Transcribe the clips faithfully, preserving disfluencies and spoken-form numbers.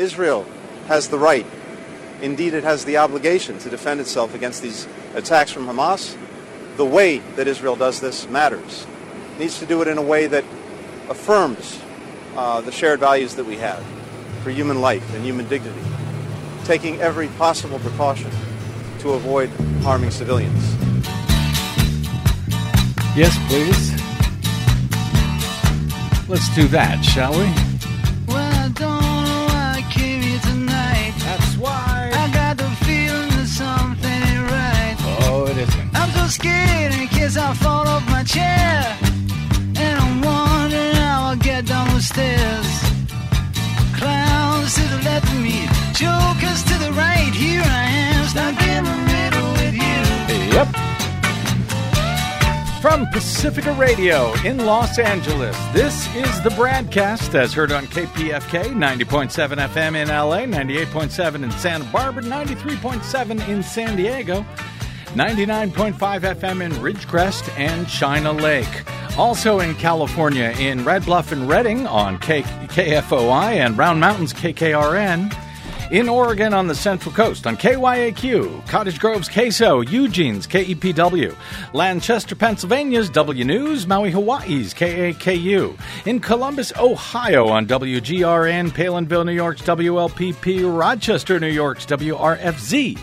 Israel has the right, indeed it has the obligation, to defend itself against these attacks from Hamas. The way that Israel does this matters. It needs to do it in a way that affirms uh, the shared values that we have for human life and human dignity, taking every possible precaution to avoid harming civilians. Yes, please. Let's do that, shall we? Well, I don't know why I came here tonight. That's why. I got the feeling that something ain't right. Oh, it isn't. I'm so scared in case I fall off my chair. And I'm wondering how I'll get down the stairs. Clowns to the left of me, jokers to the right. Here I am, stuck in the middle with you. Yep. From Pacifica Radio in Los Angeles, this is the Bradcast, as heard on K P F K, ninety point seven F M in L A, ninety-eight point seven in Santa Barbara, ninety-three point seven in San Diego, ninety-nine point five F M in Ridgecrest and China Lake. Also in California, in Red Bluff and Redding on K F O I and Round Mountains K K R N. In Oregon on the Central Coast on K Y A Q, Cottage Grove's K S O, Eugene's K E P W, Lancaster, Pennsylvania's W News, Maui, Hawaii's K A K U, in Columbus, Ohio on W G R N, Palinville, New York's W L P P, Rochester, New York's W R F Z,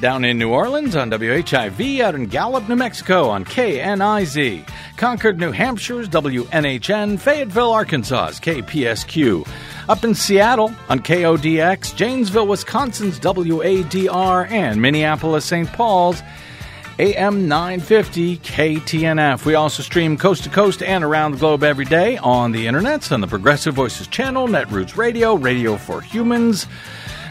down in New Orleans on W H I V, out in Gallup, New Mexico on K N I Z, Concord, New Hampshire's W N H N, Fayetteville, Arkansas's K P S Q, up in Seattle on K O D X, Janesville, Wisconsin's W A D R, and Minneapolis, Saint Paul's A M nine fifty K T N F. We also stream coast to coast and around the globe every day on the internets on the Progressive Voices Channel, Netroots Radio, Radio for Humans,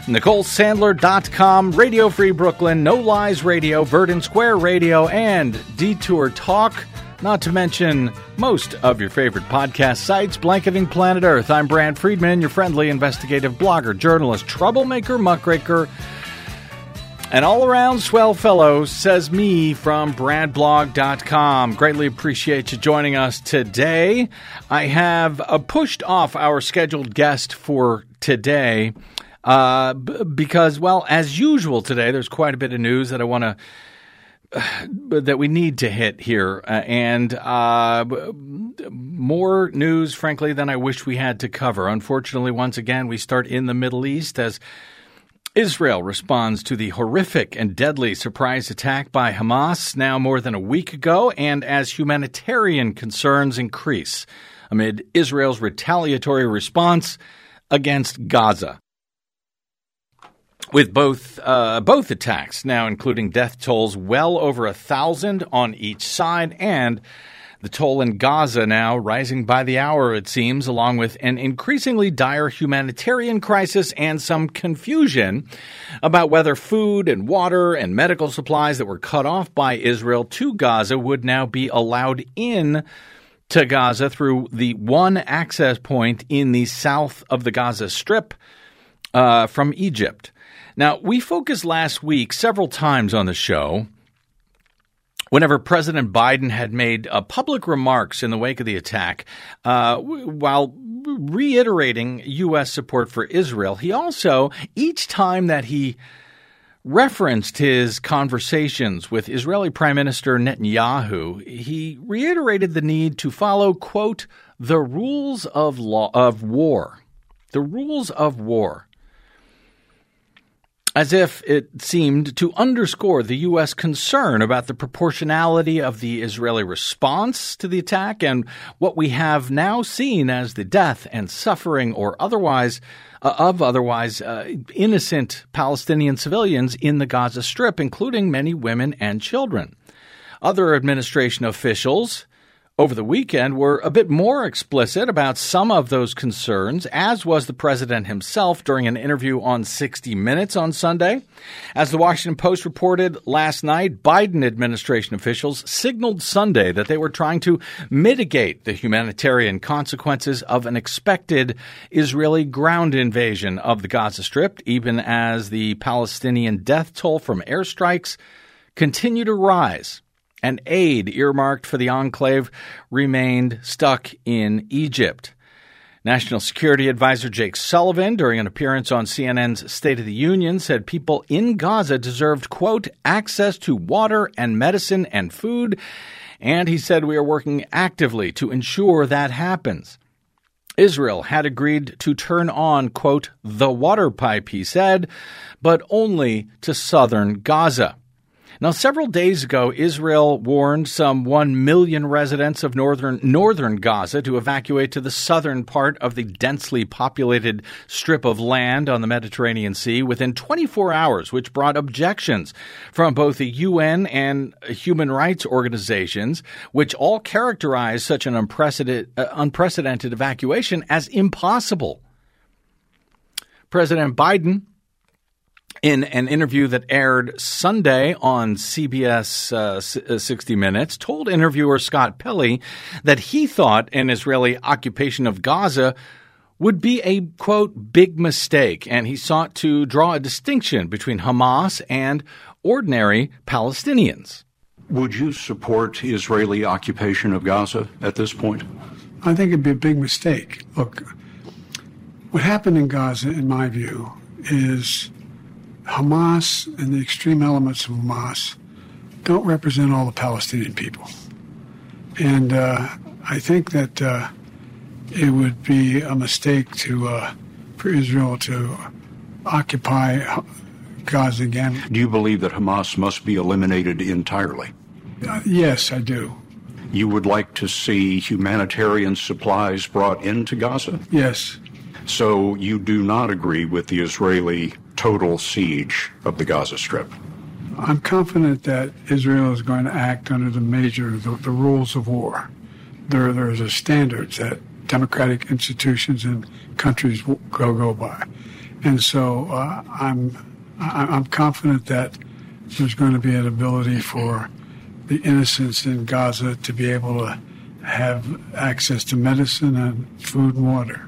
Nicole Sandler dot com, Radio Free Brooklyn, No Lies Radio, Verdon Square Radio, and Detour Talk. Not to mention most of your favorite podcast sites, blanketing planet Earth. I'm Brad Friedman, your friendly investigative blogger, journalist, troublemaker, muckraker, and all-around swell fellow, says me from Brad blog dot com. Greatly appreciate you joining us today. I have uh, pushed off our scheduled guest for today uh, b- because, well, as usual today, there's quite a bit of news that I want to that we need to hit here, uh, and uh, more news, frankly, than I wish we had to cover. Unfortunately, once again, we start in the Middle East as Israel responds to the horrific and deadly surprise attack by Hamas now more than a week ago, and as humanitarian concerns increase amid Israel's retaliatory response against Gaza, with both uh, both attacks now including death tolls well over a thousand on each side, and the toll in Gaza now rising by the hour, it seems, along with an increasingly dire humanitarian crisis and some confusion about whether food and water and medical supplies that were cut off by Israel to Gaza would now be allowed in to Gaza through the one access point in the south of the Gaza Strip uh, from Egypt. Now, we focused last week several times on the show whenever President Biden had made uh, public remarks in the wake of the attack. Uh, w- while reiterating U S support for Israel, he also, each time that he referenced his conversations with Israeli Prime Minister Netanyahu, he reiterated the need to follow, quote, the rules of law of war, the rules of war. As if it seemed to underscore the U S concern about the proportionality of the Israeli response to the attack and what we have now seen as the death and suffering or otherwise uh, of otherwise uh, innocent Palestinian civilians in the Gaza Strip, including many women and children. Other administration officials over the weekend were a bit more explicit about some of those concerns, as was the president himself during an interview on sixty minutes on Sunday. As the Washington Post reported last night, Biden administration officials signaled Sunday that they were trying to mitigate the humanitarian consequences of an expected Israeli ground invasion of the Gaza Strip, even as the Palestinian death toll from airstrikes continue to rise. And aid earmarked for the enclave remained stuck in Egypt. National Security Advisor Jake Sullivan, during an appearance on C N N's State of the Union, said people in Gaza deserved, quote, access to water and medicine and food, and he said we are working actively to ensure that happens. Israel had agreed to turn on, quote, the water pipe, he said, but only to southern Gaza. Now, several days ago, Israel warned some one million residents of northern northern Gaza to evacuate to the southern part of the densely populated strip of land on the Mediterranean Sea within twenty-four hours, which brought objections from both the U N and human rights organizations, which all characterized such an unprecedented, uh, unprecedented evacuation as impossible. President Biden, in an interview that aired Sunday on C B S uh, sixty minutes, told interviewer Scott Pelley that he thought an Israeli occupation of Gaza would be a, quote, big mistake, and he sought to draw a distinction between Hamas and ordinary Palestinians. Would you support Israeli occupation of Gaza at this point? I think it'd be a big mistake. Look, what happened in Gaza, in my view, is Hamas and the extreme elements of Hamas don't represent all the Palestinian people. And uh, I think that uh, it would be a mistake to uh, for Israel to occupy Gaza again. Do you believe that Hamas must be eliminated entirely? Uh, yes, I do. You would like to see humanitarian supplies brought into Gaza? Yes. So you do not agree with the Israeli total siege of the Gaza Strip? I'm confident that Israel is going to act under the major, the, the rules of war. There, there's a standard that democratic institutions and countries go go by, and so uh, I'm I'm confident that there's going to be an ability for the innocents in Gaza to be able to have access to medicine and food and water.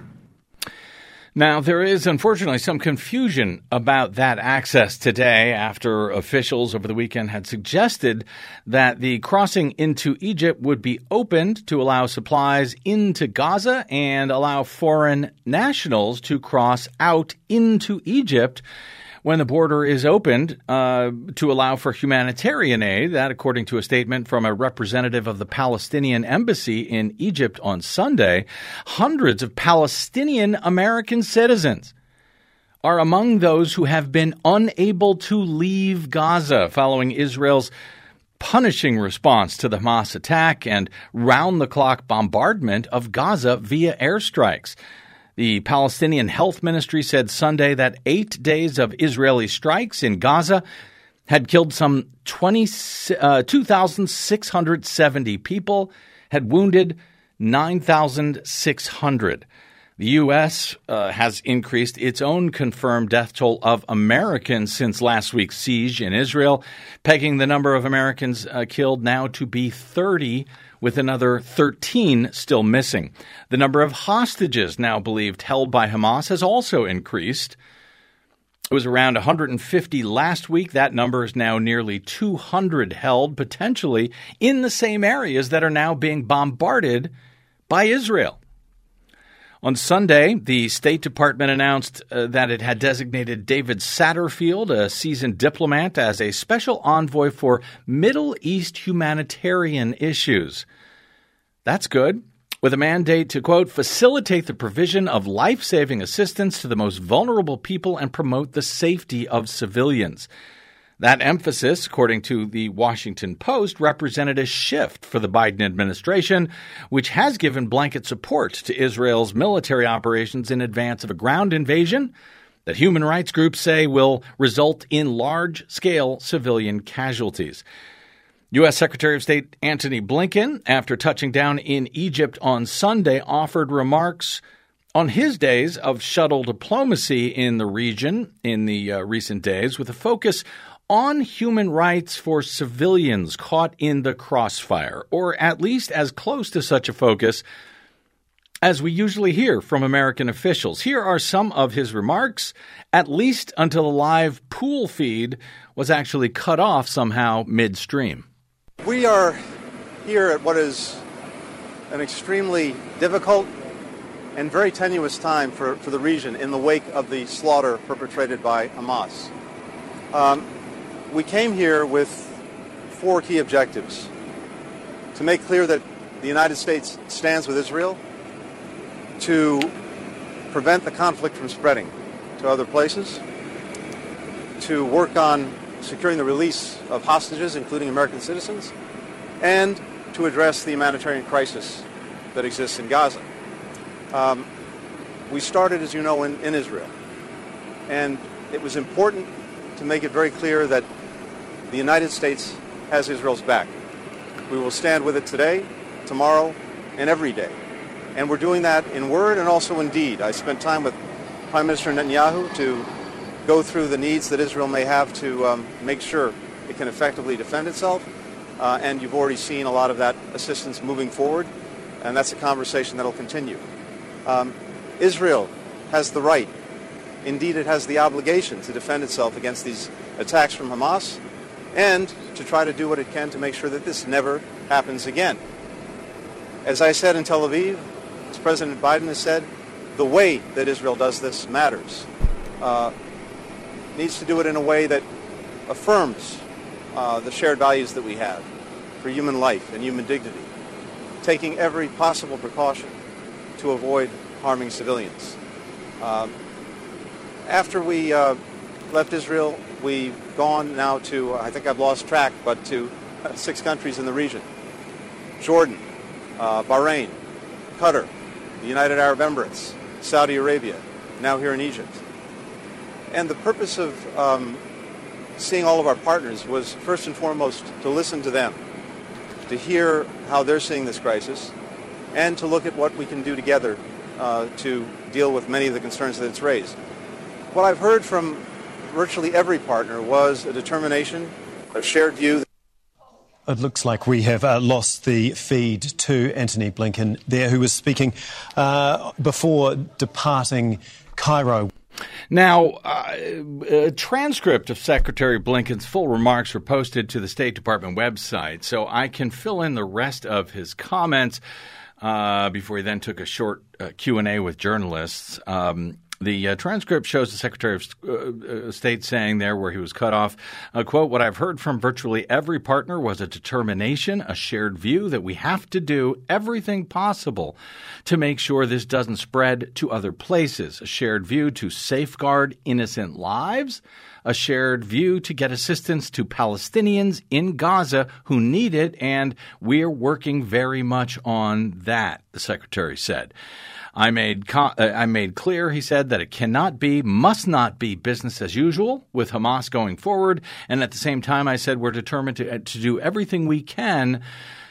Now, there is unfortunately some confusion about that access today after officials over the weekend had suggested that the crossing into Egypt would be opened to allow supplies into Gaza and allow foreign nationals to cross out into Egypt when the border is opened uh, to allow for humanitarian aid. That, according to a statement from a representative of the Palestinian embassy in Egypt on Sunday, hundreds of Palestinian American citizens are among those who have been unable to leave Gaza following Israel's punishing response to the Hamas attack and round-the-clock bombardment of Gaza via airstrikes. The Palestinian Health Ministry said Sunday that eight days of Israeli strikes in Gaza had killed some two thousand six hundred seventy people, had wounded nine thousand six hundred. The U S uh, has increased its own confirmed death toll of Americans since last week's siege in Israel, pegging the number of Americans uh, killed now to be thirty, with another thirteen still missing. The number of hostages now believed held by Hamas has also increased. It was around one hundred fifty last week. That number is now nearly two hundred held, potentially in the same areas that are now being bombarded by Israel. On Sunday, the State Department announced uh, that it had designated David Satterfield, a seasoned diplomat, as a special envoy for Middle East humanitarian issues. That's good, with a mandate to, quote, facilitate the provision of life-saving assistance to the most vulnerable people and promote the safety of civilians. That emphasis, according to the Washington Post, represented a shift for the Biden administration, which has given blanket support to Israel's military operations in advance of a ground invasion that human rights groups say will result in large-scale civilian casualties. U S. Secretary of State Antony Blinken, after touching down in Egypt on Sunday, offered remarks on his days of shuttle diplomacy in the region in the uh, recent days, with a focus on human rights for civilians caught in the crossfire, or at least as close to such a focus as we usually hear from American officials. Here are some of his remarks, at least until the live pool feed was actually cut off somehow midstream. We are here at what is an extremely difficult and very tenuous time for, for the region in the wake of the slaughter perpetrated by Hamas. Um, we came here with four key objectives: to make clear that the United States stands with Israel, to prevent the conflict from spreading to other places, to work on securing the release of hostages, including American citizens, and to address the humanitarian crisis that exists in Gaza. Um, we started, as you know, in, in Israel, and it was important to make it very clear that the United States has Israel's back. We will stand with it today, tomorrow, and every day. And we're doing that in word and also in deed. I spent time with Prime Minister Netanyahu to go through the needs that Israel may have to um, make sure it can effectively defend itself. Uh, and you've already seen a lot of that assistance moving forward, and that's a conversation that will continue. Um, Israel has the right, indeed it has the obligation, to defend itself against these attacks from Hamas and to try to do what it can to make sure that this never happens again. As I said in Tel Aviv, as President Biden has said, the way that Israel does this matters. Uh, needs to do it in a way that affirms uh, the shared values that we have for human life and human dignity, taking every possible precaution to avoid harming civilians. Um, after we uh, left Israel, we've gone now to, I think I've lost track, but to six countries in the region: Jordan, uh, Bahrain, Qatar, the United Arab Emirates, Saudi Arabia, now here in Egypt. And the purpose of um, seeing all of our partners was first and foremost to listen to them, to hear how they're seeing this crisis, and to look at what we can do together uh, to deal with many of the concerns that it's raised. What I've heard from virtually every partner was a determination, a shared view. It looks like we have uh, lost the feed to Antony Blinken there, who was speaking uh, before departing Cairo. Now, uh, a transcript of Secretary Blinken's full remarks were posted to the State Department website, so I can fill in the rest of his comments uh, before he then took a short uh, Q and A with journalists. Um The uh, transcript shows the Secretary of State saying there, where he was cut off, uh, quote, "What I've heard from virtually every partner was a determination, a shared view that we have to do everything possible to make sure this doesn't spread to other places, a shared view to safeguard innocent lives, a shared view to get assistance to Palestinians in Gaza who need it, and we're working very much on that," the Secretary said. I made co- uh, I made clear, he said, that it cannot be, must not be business as usual with Hamas going forward. And at the same time, I said we're determined to, uh, to do everything we can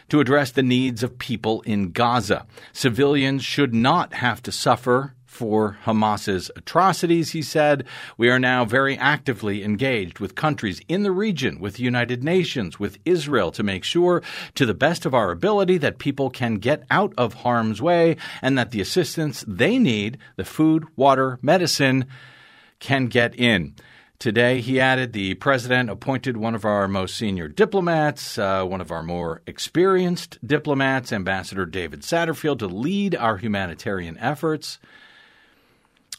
to address the needs of people in Gaza. Civilians should not have to suffer for Hamas's atrocities, he said. We are now very actively engaged with countries in the region, with the United Nations, with Israel, to make sure, to the best of our ability, that people can get out of harm's way and that the assistance they need, the food, water, medicine, can get in. Today, he added, the president appointed one of our most senior diplomats, uh, one of our more experienced diplomats, Ambassador David Satterfield, to lead our humanitarian efforts.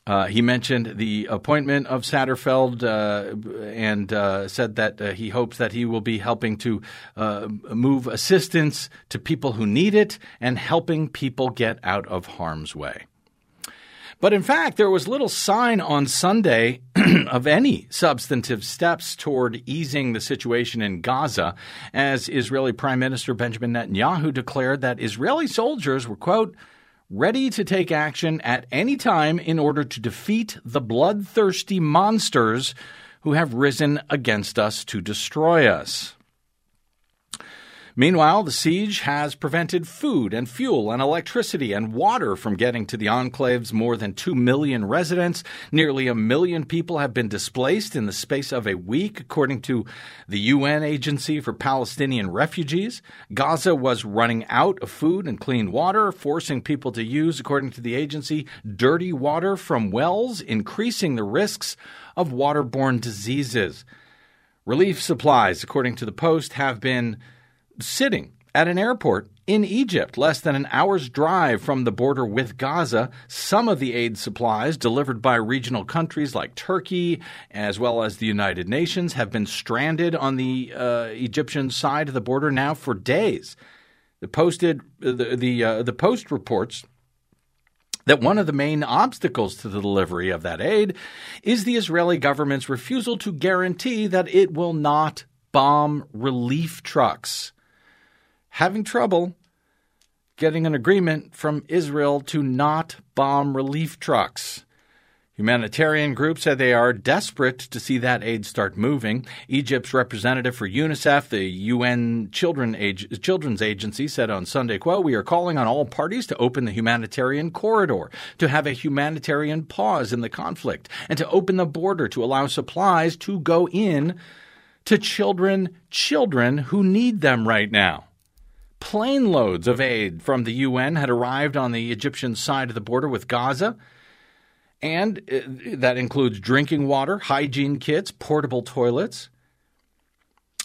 Uh, he mentioned the appointment of Satterfeld uh, and uh, said that uh, he hopes that he will be helping to uh, move assistance to people who need it and helping people get out of harm's way. But in fact, there was little sign on Sunday of any substantive steps toward easing the situation in Gaza, as Israeli Prime Minister Benjamin Netanyahu declared that Israeli soldiers were, quote, "ready to take action at any time in order to defeat the bloodthirsty monsters who have risen against us to destroy us." Meanwhile, the siege has prevented food and fuel and electricity and water from getting to the enclave's more than two million residents. Nearly a million people have been displaced in the space of a week, according to the U N Agency for Palestinian Refugees. Gaza was running out of food and clean water, forcing people to use, according to the agency, dirty water from wells, increasing the risks of waterborne diseases. Relief supplies, according to the Post, have been sitting at an airport in Egypt, less than an hour's drive from the border with Gaza. Some of the aid supplies delivered by regional countries like Turkey as well as the United Nations have been stranded on the uh, Egyptian side of the border now for days. The posted the the, uh, the Post reports that one of the main obstacles to the delivery of that aid is the Israeli government's refusal to guarantee that it will not bomb relief trucks. Having trouble getting an agreement from Israel to not bomb relief trucks. Humanitarian groups said they are desperate to see that aid start moving. Egypt's representative for UNICEF, the U N Children Ag- Children's Agency, said on Sunday, quote, "We are calling on all parties to open the humanitarian corridor, to have a humanitarian pause in the conflict, and to open the border to allow supplies to go in to children, children who need them right now." Plane loads of aid from the U N had arrived on the Egyptian side of the border with Gaza. And that includes drinking water, hygiene kits, portable toilets.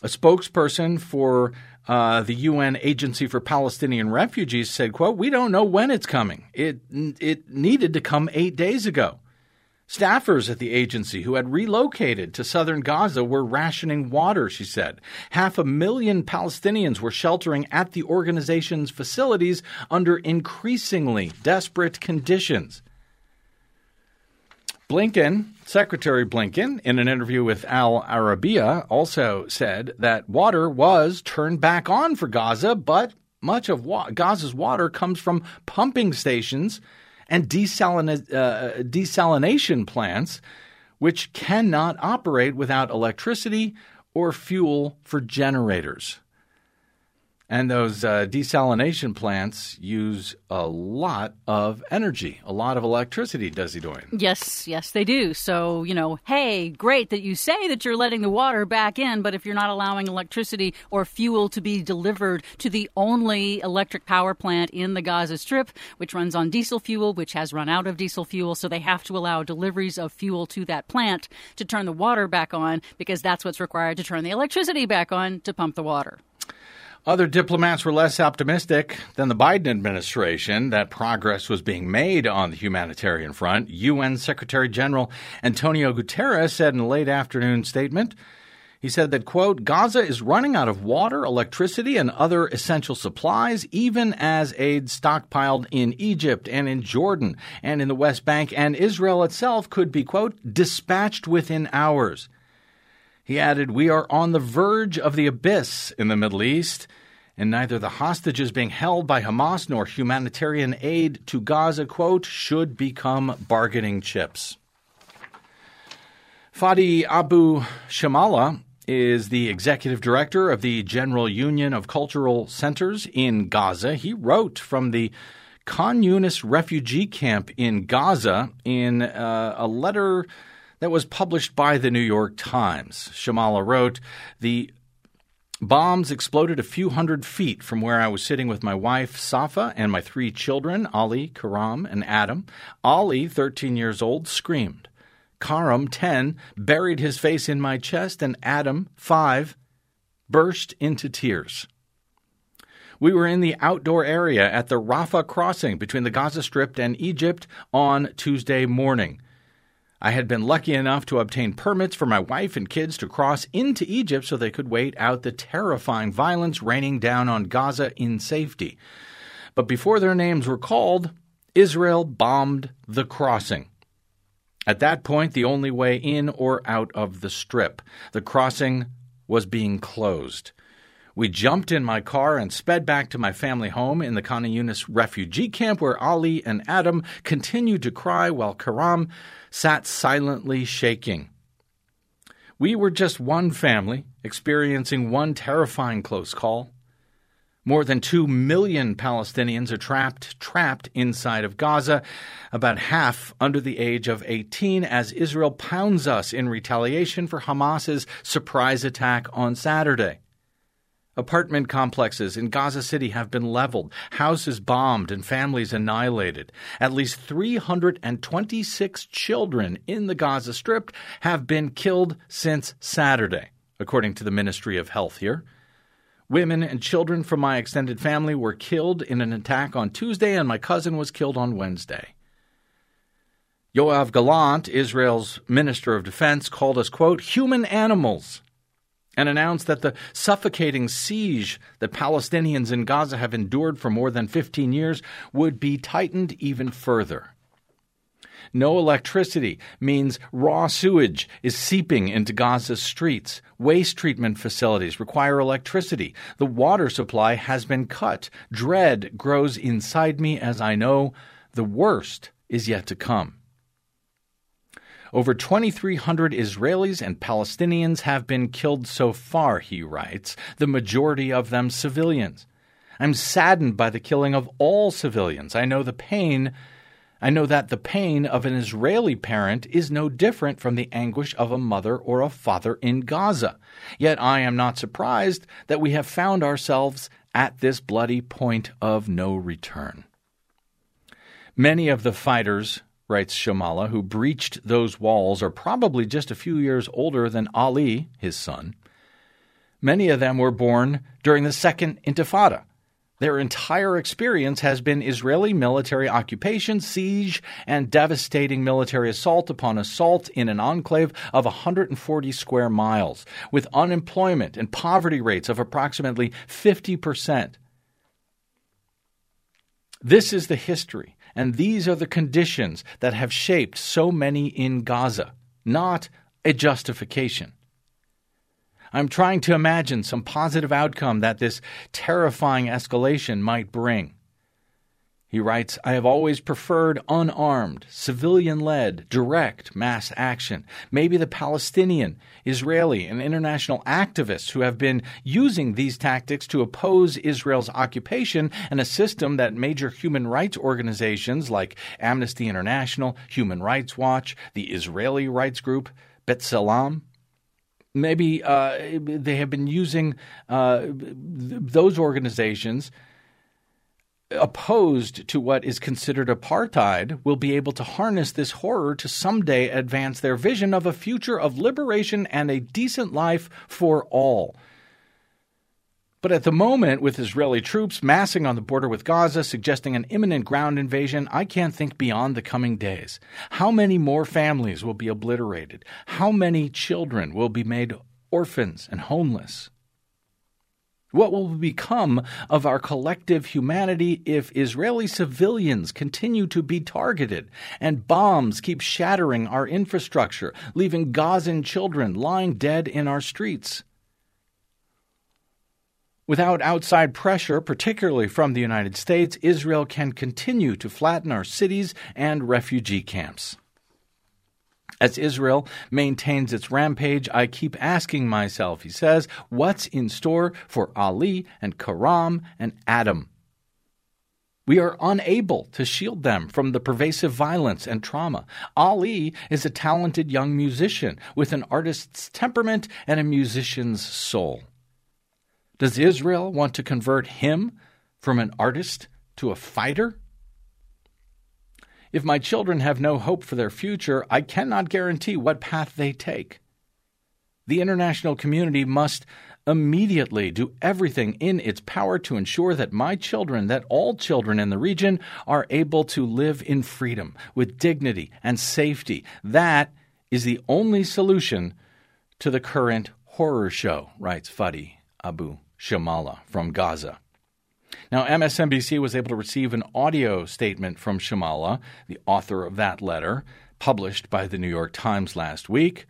A spokesperson for uh, the U N Agency for Palestinian Refugees said, quote, "We don't know when it's coming. It it needed to come eight days ago." Staffers at the agency who had relocated to southern Gaza were rationing water, she said. Half a million Palestinians were sheltering at the organization's facilities under increasingly desperate conditions. Blinken, Secretary Blinken, in an interview with Al Arabiya, also said that water was turned back on for Gaza, but much of wa- Gaza's water comes from pumping stations and desalina- uh, desalination plants, which cannot operate without electricity or fuel for generators. And those uh, desalination plants use a lot of energy, a lot of electricity, Desi Doyen. Yes, yes, they do. So, you know, hey, great that you say that you're letting the water back in, but if you're not allowing electricity or fuel to be delivered to the only electric power plant in the Gaza Strip, which runs on diesel fuel, which has run out of diesel fuel, so they have to allow deliveries of fuel to that plant to turn the water back on, because that's what's required to turn the electricity back on to pump the water. Other diplomats were less optimistic than the Biden administration that progress was being made on the humanitarian front. U N Secretary General Antonio Guterres said in a late afternoon statement, he said that, quote, "Gaza is running out of water, electricity, and other essential supplies, even as aid stockpiled in Egypt and in Jordan and in the West Bank and Israel itself could be, quote, dispatched within hours." He added, "We are on the verge of the abyss in the Middle East, and neither the hostages being held by Hamas nor humanitarian aid to Gaza," quote, "should become bargaining chips." Fadi Abu Shamala is the executive director of the General Union of Cultural Centers in Gaza. He wrote from the Khan Yunis refugee camp in Gaza in uh, a letter that was published by the New York Times. Shamala wrote, "The bombs exploded a few hundred feet from where I was sitting with my wife, Safa, and my three children, Ali, Karam, and Adam. Ali, thirteen years old, screamed. Karam, ten, buried his face in my chest, and Adam, five, burst into tears. We were in the outdoor area at the Rafah crossing between the Gaza Strip and Egypt on Tuesday morning. I had been lucky enough to obtain permits for my wife and kids to cross into Egypt so they could wait out the terrifying violence raining down on Gaza in safety. But before their names were called, Israel bombed the crossing. At that point, the only way in or out of the Strip. The crossing was being closed. We jumped in my car and sped back to my family home in the Khan Yunis refugee camp, where Ali and Adam continued to cry while Karam sat silently shaking. We were just one family experiencing one terrifying close call. More than two million Palestinians are trapped, trapped inside of Gaza, about half under the age of eighteen, as Israel pounds us in retaliation for Hamas's surprise attack on Saturday. Apartment complexes in Gaza City have been leveled, houses bombed, and families annihilated. At least three hundred twenty-six children in the Gaza Strip have been killed since Saturday, according to the Ministry of Health here. Women and children from my extended family were killed in an attack on Tuesday, and my cousin was killed on Wednesday. Yoav Gallant, Israel's Minister of Defense, called us, quote, human animals, and announced that the suffocating siege that Palestinians in Gaza have endured for more than fifteen years would be tightened even further. No electricity means raw sewage is seeping into Gaza's streets. Waste treatment facilities require electricity. The water supply has been cut. Dread grows inside me as I know the worst is yet to come. Over twenty-three hundred Israelis and Palestinians have been killed so far, he writes, the majority of them civilians. I'm saddened by the killing of all civilians. I know the pain I know that the pain of an Israeli parent is no different from the anguish of a mother or a father in Gaza. Yet I am not surprised that we have found ourselves at this bloody point of no return. Many of the fighters, writes Shamala, who breached those walls are probably just a few years older than Ali, his son. Many of them were born during the Second Intifada. Their entire experience has been Israeli military occupation, siege, and devastating military assault upon assault in an enclave of one hundred forty square miles, with unemployment and poverty rates of approximately fifty percent. This is the history, and these are the conditions that have shaped so many in Gaza, not a justification. I'm trying to imagine some positive outcome that this terrifying escalation might bring. He writes, I have always preferred unarmed, civilian-led, direct mass action. Maybe the Palestinian, Israeli, and international activists who have been using these tactics to oppose Israel's occupation and a system that major human rights organizations like Amnesty International, Human Rights Watch, the Israeli rights group, B'Tselem, Maybe uh, they have been using uh, th- those organizations opposed to what is considered apartheid will be able to harness this horror to someday advance their vision of a future of liberation and a decent life for all. But at the moment, with Israeli troops massing on the border with Gaza, suggesting an imminent ground invasion, I can't think beyond the coming days. How many more families will be obliterated? How many children will be made orphans and homeless? What will become of our collective humanity if Israeli civilians continue to be targeted and bombs keep shattering our infrastructure, leaving Gazan children lying dead in our streets? Without outside pressure, particularly from the United States, Israel can continue to flatten our cities and refugee camps. As Israel maintains its rampage, I keep asking myself, he says, what's in store for Ali and Karam and Adam? We are unable to shield them from the pervasive violence and trauma. Ali is a talented young musician with an artist's temperament and a musician's soul. Does Israel want to convert him from an artist to a fighter? If my children have no hope for their future, I cannot guarantee what path they take. The international community must immediately do everything in its power to ensure that my children, that all children in the region, are able to live in freedom, with dignity and safety. That is the only solution to the current horror show, writes Fadi Abu Shamala from Gaza. Now, M S N B C was able to receive an audio statement from Shamala, the author of that letter, published by the New York Times last week.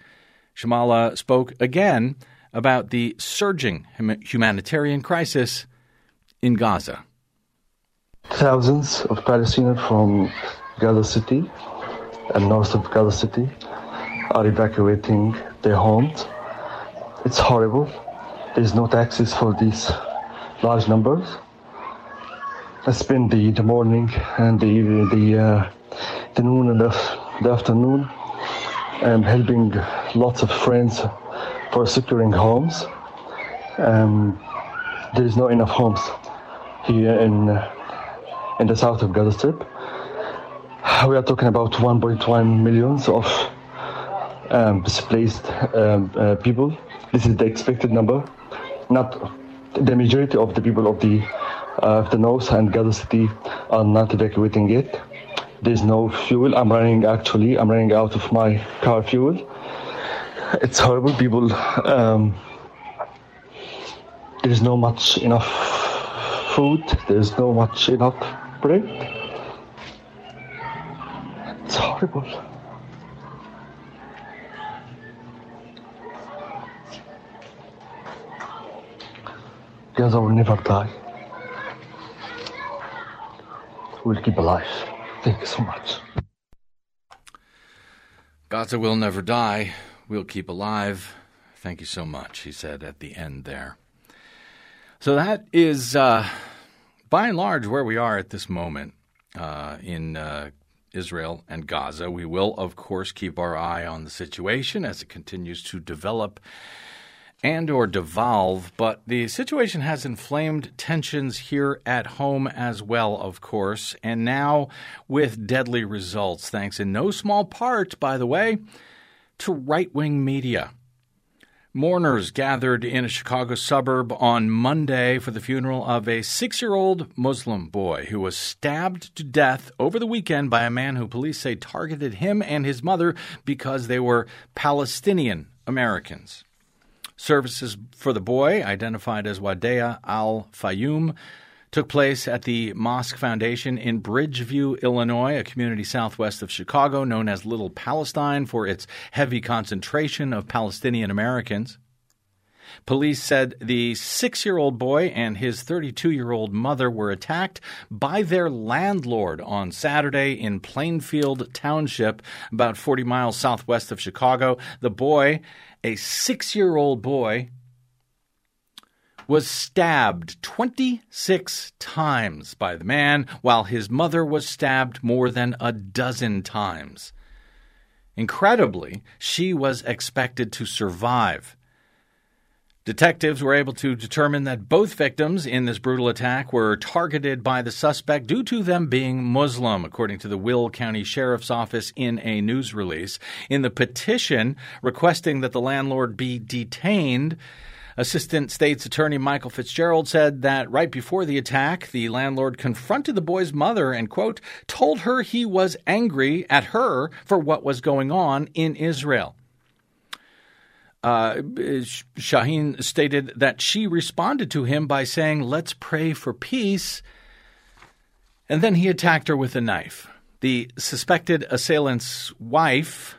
Shamala spoke again about the surging humanitarian crisis in Gaza. Thousands of Palestinians from Gaza City and north of Gaza City are evacuating their homes. It's horrible. There's no taxis for these large numbers. I spend the, the morning and the the, uh, the noon and the, the afternoon um, helping lots of friends for securing homes. Um, there is not enough homes here in in the south of Gaza Strip. We are talking about one point one million of um, displaced um, uh, people. This is the expected number. Not the majority of the people of the uh, of the north and Gaza City are not evacuating yet. There's no fuel. I'm running, actually. I'm running out of my car fuel. It's horrible. People, um, there's no much enough food. There's no much enough bread. It's horrible. Gaza will never die. We'll keep alive. Thank you so much. Gaza will never die. We'll keep alive. Thank you so much, he said at the end there. So that is, uh, by and large, where we are at this moment uh, in uh, Israel and Gaza. We will, of course, keep our eye on the situation as it continues to develop and or devolve. But the situation has inflamed tensions here at home as well, of course, and now with deadly results, thanks in no small part, by the way, to right-wing media. Mourners gathered in a Chicago suburb on Monday for the funeral of a six-year-old Muslim boy who was stabbed to death over the weekend by a man who police say targeted him and his mother because they were Palestinian Americans. Services for the boy, identified as Wadea al-Fayoum, took place at the Mosque Foundation in Bridgeview, Illinois, a community southwest of Chicago known as Little Palestine for its heavy concentration of Palestinian Americans. Police said the six-year-old boy and his thirty-two-year-old mother were attacked by their landlord on Saturday in Plainfield Township, about forty miles southwest of Chicago. The boy, a six-year-old boy, was stabbed twenty-six times by the man, while his mother was stabbed more than a dozen times. Incredibly, she was expected to survive. Detectives were able to determine that both victims in this brutal attack were targeted by the suspect due to them being Muslim, according to the Will County Sheriff's Office in a news release. In the petition requesting that the landlord be detained, Assistant State's Attorney Michael Fitzgerald said that right before the attack, the landlord confronted the boy's mother and, quote, told her he was angry at her for what was going on in Israel. Uh, Shaheen stated that she responded to him by saying, let's pray for peace. And then he attacked her with a knife. The suspected assailant's wife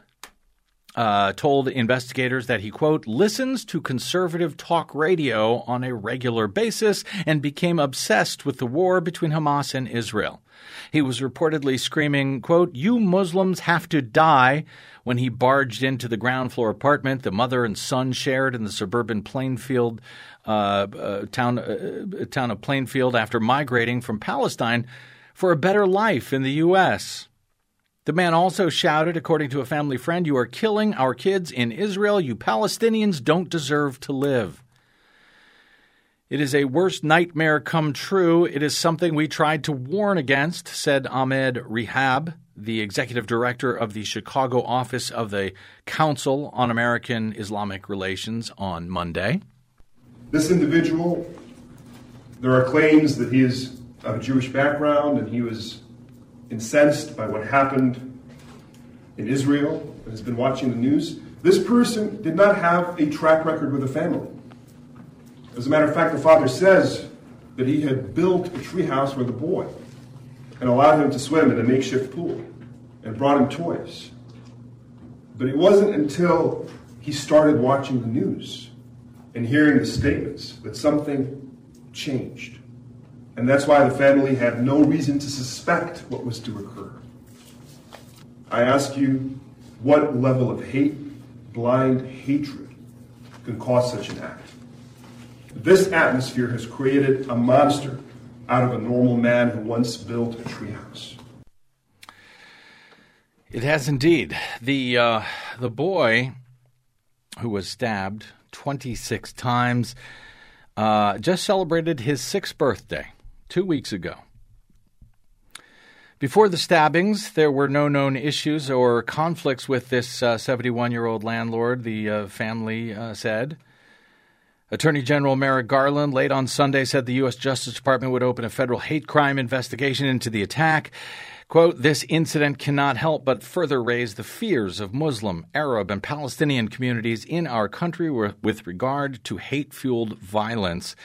uh, told investigators that he, quote, listens to conservative talk radio on a regular basis and became obsessed with the war between Hamas and Israel. He was reportedly screaming, quote, you Muslims have to die, when he barged into the ground floor apartment the mother and son shared in the suburban Plainfield, uh, uh, town, uh, town of Plainfield after migrating from Palestine for a better life in the U S. The man also shouted, according to a family friend, you are killing our kids in Israel. You Palestinians don't deserve to live. It is a worst nightmare come true. It is something we tried to warn against, said Ahmed Rehab, the executive director of the Chicago office of the Council on American Islamic Relations on Monday. This individual, there are claims that he is of a Jewish background and he was incensed by what happened in Israel and has been watching the news. This person did not have a track record with a family. As a matter of fact, the father says that he had built a tree house with the boy and allowed him to swim in a makeshift pool and brought him toys. But it wasn't until he started watching the news and hearing the statements that something changed. And that's why the family had no reason to suspect what was to occur. I ask you, what level of hate, blind hatred, can cause such an act? This atmosphere has created a monster out of a normal man who once built a treehouse. It has indeed. The uh, the boy who was stabbed twenty-six times uh, just celebrated his sixth birthday two weeks ago. Before the stabbings, there were no known issues or conflicts with this uh, seventy-one-year-old landlord, the uh, family uh, said. Attorney General Merrick Garland late on Sunday said the U S. Justice Department would open a federal hate crime investigation into the attack. Quote, this incident cannot help but further raise the fears of Muslim, Arab, and Palestinian communities in our country with regard to hate-fueled violence,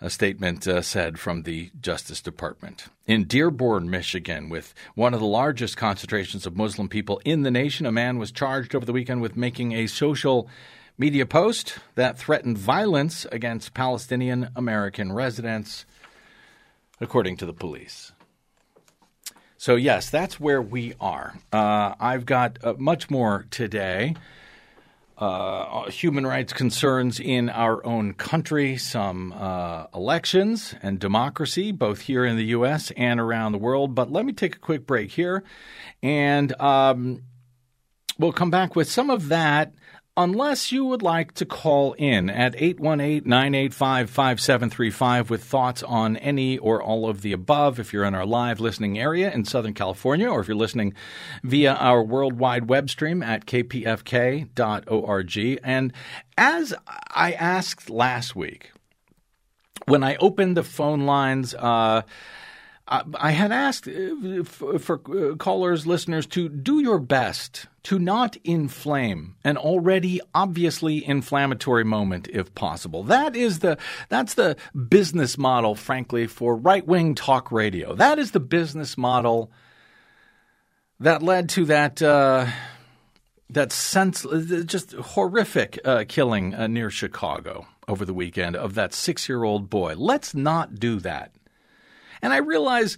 a statement uh, said from the Justice Department. In Dearborn, Michigan, with one of the largest concentrations of Muslim people in the nation, a man was charged over the weekend with making a social media post that threatened violence against Palestinian American residents, according to the police. So, yes, that's where we are. Uh, I've got uh, much more today. Uh, human rights concerns in our own country, some uh, elections and democracy, both here in the U S and around the world. But let me take a quick break here, and um, we'll come back with some of that, unless you would like to call in at eight one eight, nine eight five, five seven three five with thoughts on any or all of the above if you're in our live listening area in Southern California, or if you're listening via our worldwide web stream at k p f k dot org. And as I asked last week, when I opened the phone lines, uh, I had asked for callers, listeners, to do your best to not inflame an already obviously inflammatory moment if possible. That is the that's the business model, frankly, for right-wing talk radio. That is the business model that led to that uh, that senseless, just horrific uh, killing uh, near Chicago over the weekend of that six-year-old boy. Let's not do that. And I realize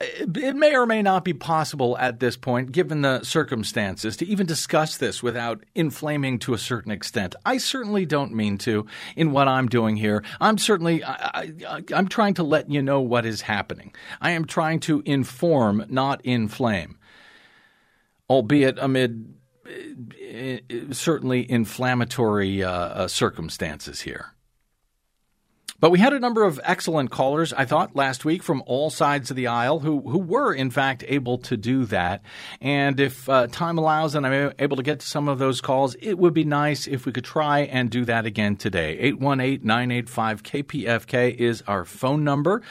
it may or may not be possible at this point, given the circumstances, to even discuss this without inflaming to a certain extent. I certainly don't mean to in what I'm doing here. I'm certainly I, I, I'm trying to let you know what is happening. I am trying to inform, not inflame, albeit amid certainly inflammatory uh, circumstances here. But we had a number of excellent callers, I thought, last week from all sides of the aisle who who were, in fact, able to do that. And if uh, time allows and I'm able to get to some of those calls, it would be nice if we could try and do that again today. eight one eight, nine eight five, K P F K is our phone number.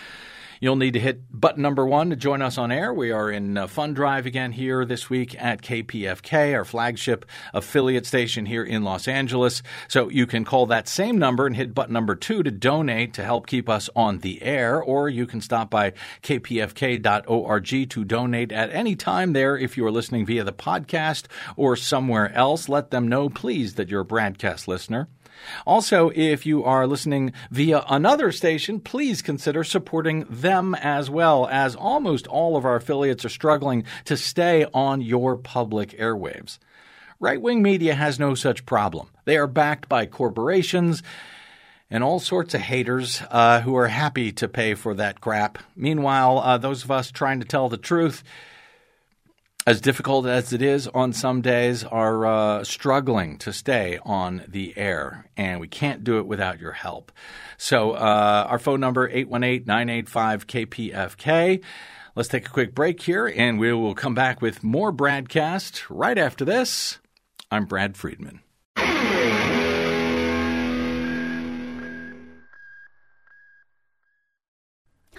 You'll need to hit button number one to join us on air. We are in uh, Fund Drive again here this week at K P F K, our flagship affiliate station here in Los Angeles. So you can call that same number and hit button number two to donate to help keep us on the air, or you can stop by k p f k dot org to donate at any time there if you are listening via the podcast or somewhere else. Let them know, please, that you're a Bradcast listener. Also, if you are listening via another station, please consider supporting them as well, as almost all of our affiliates are struggling to stay on your public airwaves. Right-wing media has no such problem. They are backed by corporations and all sorts of haters uh, who are happy to pay for that crap. Meanwhile, uh, those of us trying to tell the truth, as difficult as it is on some days, are uh, struggling to stay on the air, and we can't do it without your help. So uh, our phone number, eight one eight, nine eight five, K P F K. Let's take a quick break here, and we will come back with more Bradcast right after this. I'm Brad Friedman.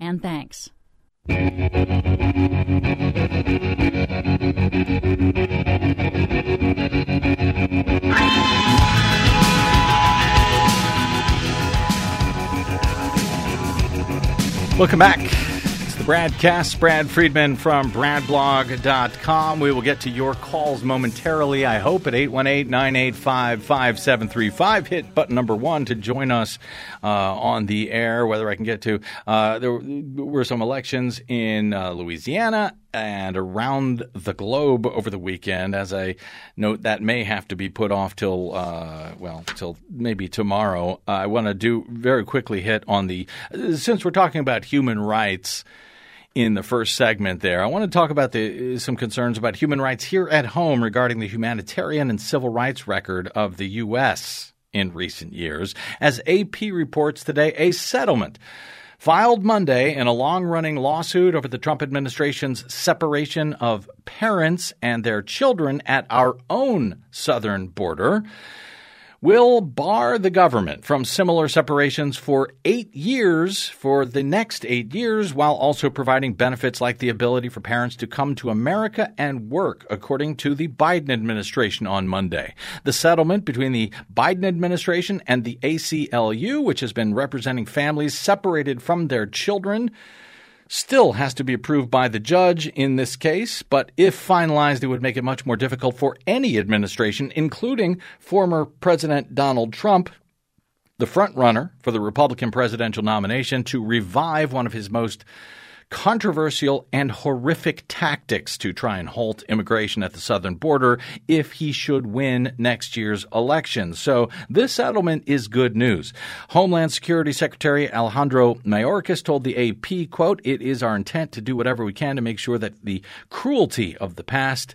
And thanks. Welcome back. It's the Bradcast. Brad Friedman from Bradblog dot com. We will get to your calls momentarily, I hope, at eight one eight, nine eight five, five seven three five. Hit button number one to join us uh, on the air, whether I can get to. Uh, there were some elections in uh, Louisiana and around the globe over the weekend. As I note, that may have to be put off till, uh, well, till maybe tomorrow. Uh, I want to do very quickly hit on the – since we're talking about human rights in the first segment there, I want to talk about the, some concerns about human rights here at home regarding the humanitarian and civil rights record of the U S in recent years. As A P reports today, a settlement filed Monday in a long-running lawsuit over the Trump administration's separation of parents and their children at our own southern border will bar the government from similar separations for eight years for the next eight years, while also providing benefits like the ability for parents to come to America and work, according to the Biden administration on Monday. The settlement between the Biden administration and the A C L U, which has been representing families separated from their children, still has to be approved by the judge in this case, but if finalized, it would make it much more difficult for any administration, including former President Donald Trump, the frontrunner for the Republican presidential nomination, to revive one of his most controversial and horrific tactics to try and halt immigration at the southern border if he should win next year's election. So this settlement is good news. Homeland Security Secretary Alejandro Mayorkas told the A P, quote, "It is our intent to do whatever we can to make sure that the cruelty of the past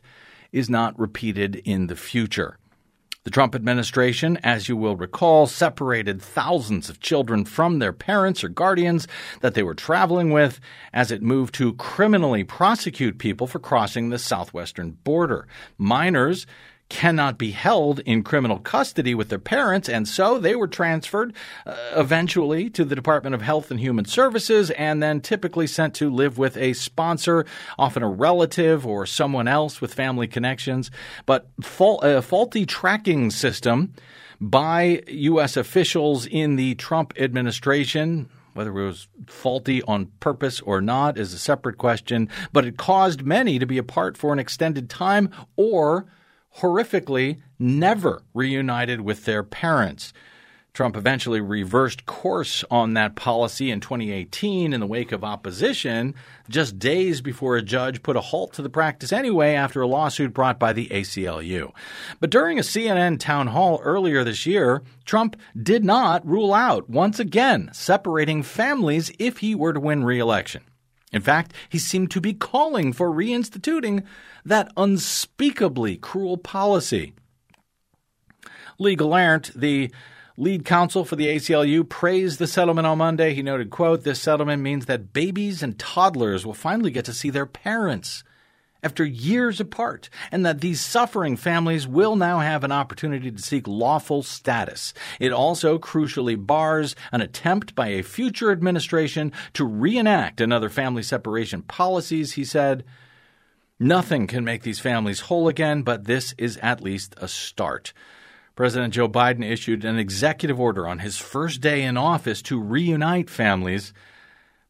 is not repeated in the future." The Trump administration, as you will recall, separated thousands of children from their parents or guardians that they were traveling with as it moved to criminally prosecute people for crossing the southwestern border. Minors cannot be held in criminal custody with their parents, and so they were transferred uh, eventually to the Department of Health and Human Services and then typically sent to live with a sponsor, often a relative or someone else with family connections. But fa- a faulty tracking system by U S officials in the Trump administration, whether it was faulty on purpose or not is a separate question, but it caused many to be apart for an extended time or horrifically never reunited with their parents. Trump eventually reversed course on that policy in twenty eighteen in the wake of opposition, just days before a judge put a halt to the practice anyway after a lawsuit brought by the A C L U. But during a C N N town hall earlier this year, Trump did not rule out, once again, separating families if he were to win re-election. In fact, he seemed to be calling for reinstituting that unspeakably cruel policy. Lee Gallant, the lead counsel for the A C L U, praised the settlement on Monday. He noted, quote, "This settlement means that babies and toddlers will finally get to see their parents after years apart, and that these suffering families will now have an opportunity to seek lawful status. It also crucially bars an attempt by a future administration to reenact another family separation policies," he said. "Nothing can make these families whole again, but this is at least a start." President Joe Biden issued an executive order on his first day in office to reunite families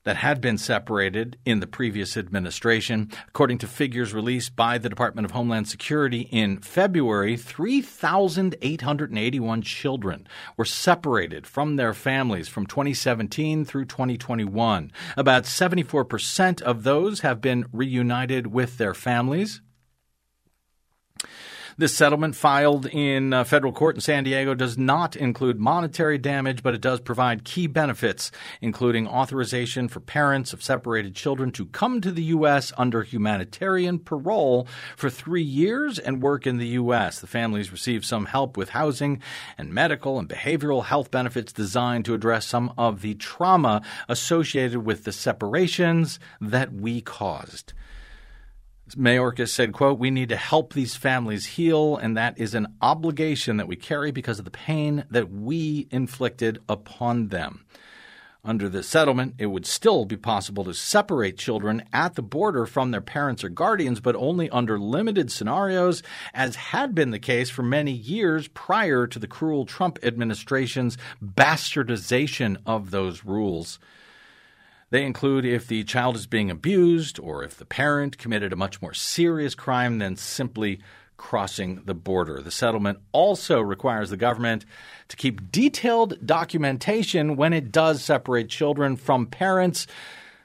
that had been separated in the previous administration. According to figures released by the Department of Homeland Security in February, three thousand eight hundred eighty-one children were separated from their families from twenty seventeen through twenty twenty-one. About seventy-four percent of those have been reunited with their families. This settlement filed in uh, federal court in San Diego does not include monetary damage, but it does provide key benefits, including authorization for parents of separated children to come to the U S under humanitarian parole for three years and work in the U S. The families receive some help with housing and medical and behavioral health benefits designed to address some of the trauma associated with the separations that we caused. Mayorkas said, quote, "We need to help these families heal, and that is an obligation that we carry because of the pain that we inflicted upon them." Under the settlement, it would still be possible to separate children at the border from their parents or guardians, but only under limited scenarios, as had been the case for many years prior to the cruel Trump administration's bastardization of those rules. They include if the child is being abused or if the parent committed a much more serious crime than simply crossing the border. The settlement also requires the government to keep detailed documentation when it does separate children from parents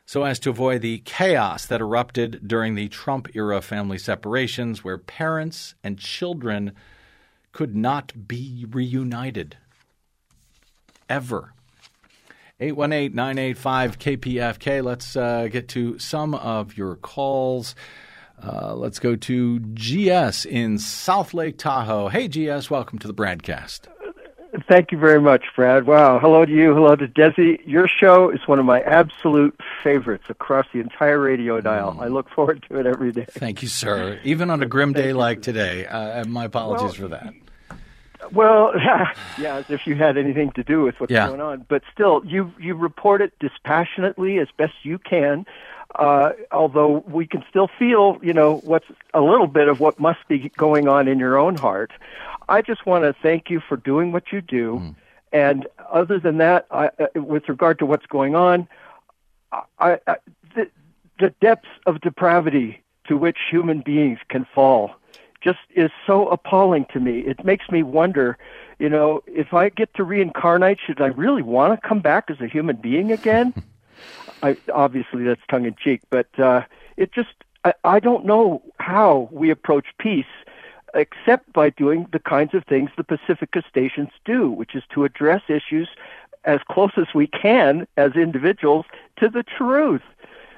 so as to avoid the chaos that erupted during the Trump-era family separations where parents and children could not be reunited. Ever. eight one eight, nine eight five, K P F K. Let's uh, get to some of your calls. Uh, let's go to G S in South Lake Tahoe. Hey, G S, welcome to the Bradcast. Thank you very much, Brad. Wow. Hello to you. Hello to Desi. Your show is one of my absolute favorites across the entire radio dial. Mm. I look forward to it every day. Thank you, sir. Even on a grim day like today. Uh, my apologies well, for that. Well, yeah, as if you had anything to do with what's yeah. going on. But still, you you report it dispassionately as best you can. Uh, although we can still feel, you know, what's a little bit of what must be going on in your own heart. I just want to thank you for doing what you do. Mm. And other than that, I, uh, with regard to what's going on, I, I, the, the depths of depravity to which human beings can fall just is so appalling to me. It makes me wonder, you know, if I get to reincarnate, should I really want to come back as a human being again? I, obviously, that's tongue-in-cheek, but uh, it just, I, I don't know how we approach peace except by doing the kinds of things the Pacifica stations do, which is to address issues as close as we can as individuals to the truth.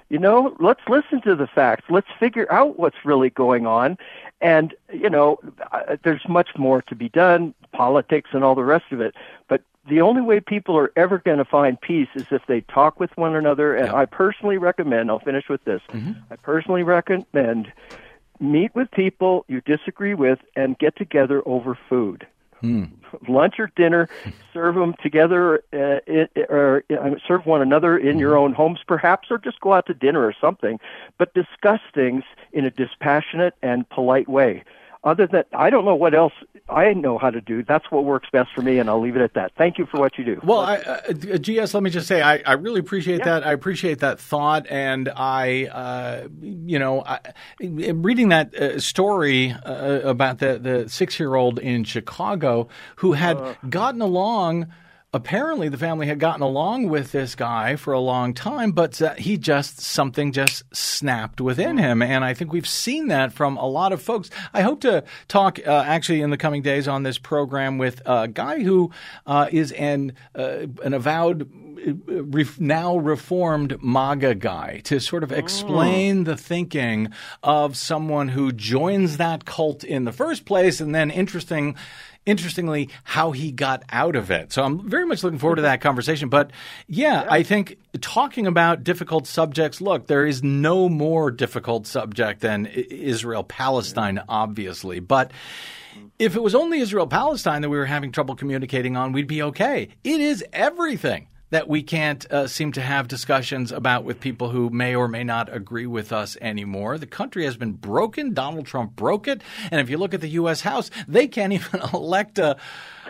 You know, let's listen to the facts. Let's figure out what's really going on. And, you know, there's much more to be done, politics and all the rest of it, but the only way people are ever going to find peace is if they talk with one another. And yeah. I personally recommend, I'll finish with this, mm-hmm. I personally recommend meet with people you disagree with and get together over food. Mm. Lunch or dinner, serve them together, uh, it, or uh, serve one another in mm-hmm. your own homes perhaps, or just go out to dinner or something. But discuss things in a dispassionate and polite way. Other than, I don't know what else I know how to do. That's what works best for me, and I'll leave it at that. Thank you for what you do. Well, I, uh, G S, let me just say I, I really appreciate yeah. that. I appreciate that thought, and I, uh, you know, I, reading that uh, story uh, about the, the six-year-old in Chicago who had uh, gotten along. Apparently, the family had gotten along with this guy for a long time, but he just – something just snapped within him. And I think we've seen that from a lot of folks. I hope to talk uh, actually in the coming days on this program with a guy who uh, is an uh, an avowed – now reformed MAGA guy to sort of explain oh. the thinking of someone who joins that cult in the first place and then interesting – interestingly, how he got out of it. So I'm very much looking forward to that conversation. But, yeah, yeah, I think talking about difficult subjects, look, there is no more difficult subject than Israel-Palestine, yeah. obviously. But if it was only Israel-Palestine that we were having trouble communicating on, we'd be okay. It is everything that we can't uh, seem to have discussions about with people who may or may not agree with us anymore. The country has been broken. Donald Trump broke it. And if you look at the U S. House, they can't even elect a,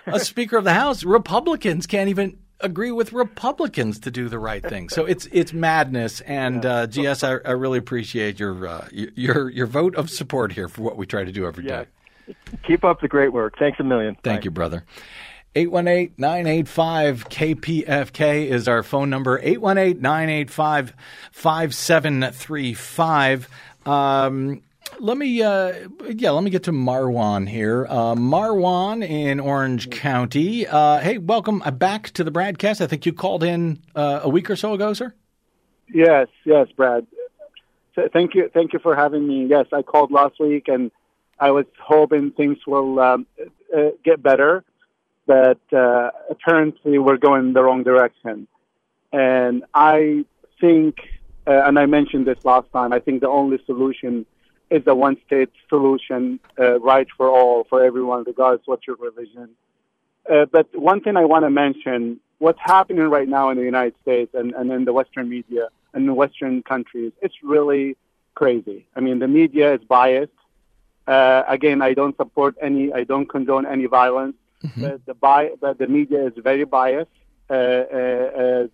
a Speaker of the House. Republicans can't even agree with Republicans to do the right thing. So it's it's madness. And, uh, G S, I, I really appreciate your, uh, your, your vote of support here for what we try to do every yeah. day. Keep up the great work. Thanks a million. Thank Bye. you, brother. eight one eight, nine eight five, K P F K is our phone number, eight one eight, nine eight five, five seven three five. Um, let me uh, yeah, let me get to Marwan here. Uh, Marwan in Orange County. Uh, hey, welcome back to the Bradcast. I think you called in uh, a week or so ago, sir? Yes, yes, Brad. Thank you, thank you for having me. Yes, I called last week, and I was hoping things will um, uh, get better. But uh, apparently we're going the wrong direction. And I think, uh, and I mentioned this last time, I think the only solution is the one-state solution, uh, right for all, for everyone, regardless of what your religion. Uh, but one thing I want to mention, what's happening right now in the United States and, and in the Western media and the Western countries, it's really crazy. I mean, the media is biased. Uh, again, I don't support any, I don't condone any violence. Mm-hmm. But the bi- but the media is very biased, uh, uh, uh,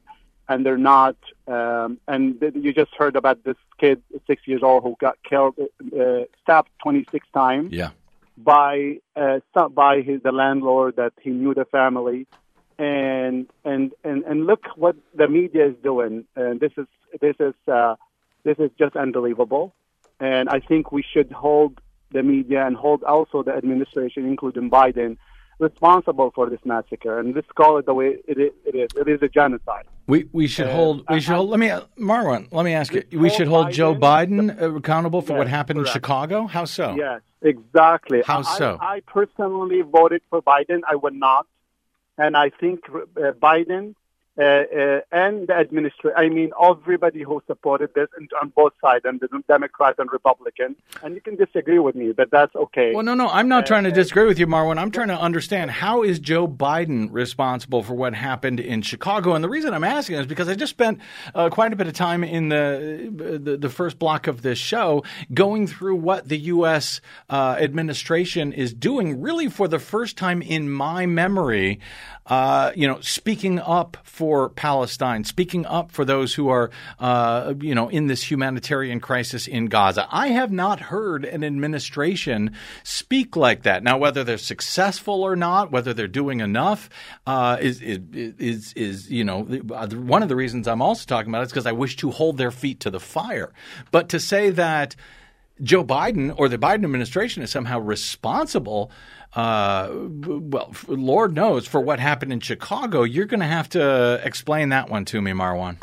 and they're not. Um, and th- you just heard about this kid, six years old, who got killed, uh, stabbed twenty-six times. Yeah. By uh, by his the landlord that he knew the family, and and and, and look what the media is doing. And this is this is uh, this is just unbelievable. And I think we should hold the media and hold also the administration, including Biden, responsible for this massacre, and let's call it the way it is. It is, it is a genocide. We we should uh, hold. We uh, should hold. Let me, Marwan. Let me ask you. We should hold Biden, Joe Biden accountable for yes, what happened correct. in Chicago. How so? Yes, exactly. How I, so? I personally voted for Biden. I would not, and I think uh, Biden uh, uh, and the administration. I mean, everybody who supported this and, on both sides, and the Democrats and Republicans. And you can disagree with me, but that's okay. Well, no, no, I'm not uh, trying to disagree with you, Marwan. I'm trying to understand, how is Joe Biden responsible for what happened in Chicago? And the reason I'm asking is because I just spent uh, quite a bit of time in the, the the first block of this show going through what the U S uh, administration is doing, really for the first time in my memory, uh, you know, speaking up for Palestine, speaking up for those who are, uh, you know, in this humanitarian crisis in Gaza. I have not heard an administration speak like that. Now, whether they're successful or not, whether they're doing enough, uh, is, is, is, is, you know, one of the reasons I'm also talking about it is because I wish to hold their feet to the fire. But to say that Joe Biden or the Biden administration is somehow responsible, uh, well, Lord knows, for what happened in Chicago, you're going to have to explain that one to me, Marwan.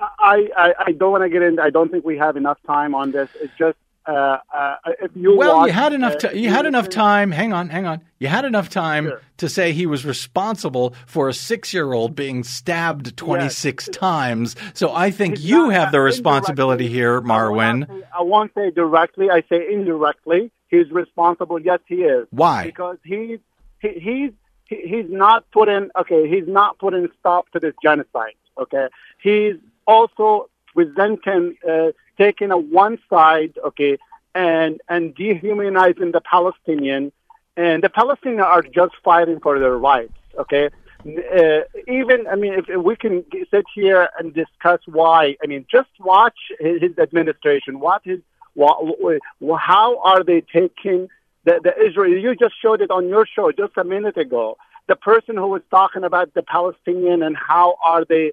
I, I, I don't want to get in. I don't think we have enough time on this. It's just uh, uh, if you well, watch, you had enough. T- you had enough time. Hang on, hang on. You had enough time sure. to say he was responsible for a six-year-old being stabbed twenty-six yes. times. So I think it's you have the responsibility here, Marwan. I won't say directly. I say indirectly. He's responsible. Yes, he is. Why? Because he's he, he's he, he's not putting okay. He's not putting a stop to this genocide. Okay, he's also presenting, uh, taking a one side, okay, and and dehumanizing the Palestinian, and the Palestinians are just fighting for their rights, okay. Uh, even, I mean, if, if we can sit here and discuss why, I mean, just watch his, his administration. What is, how are they taking the, the Israel? You just showed it on your show just a minute ago. The person who was talking about the Palestinian and how are they.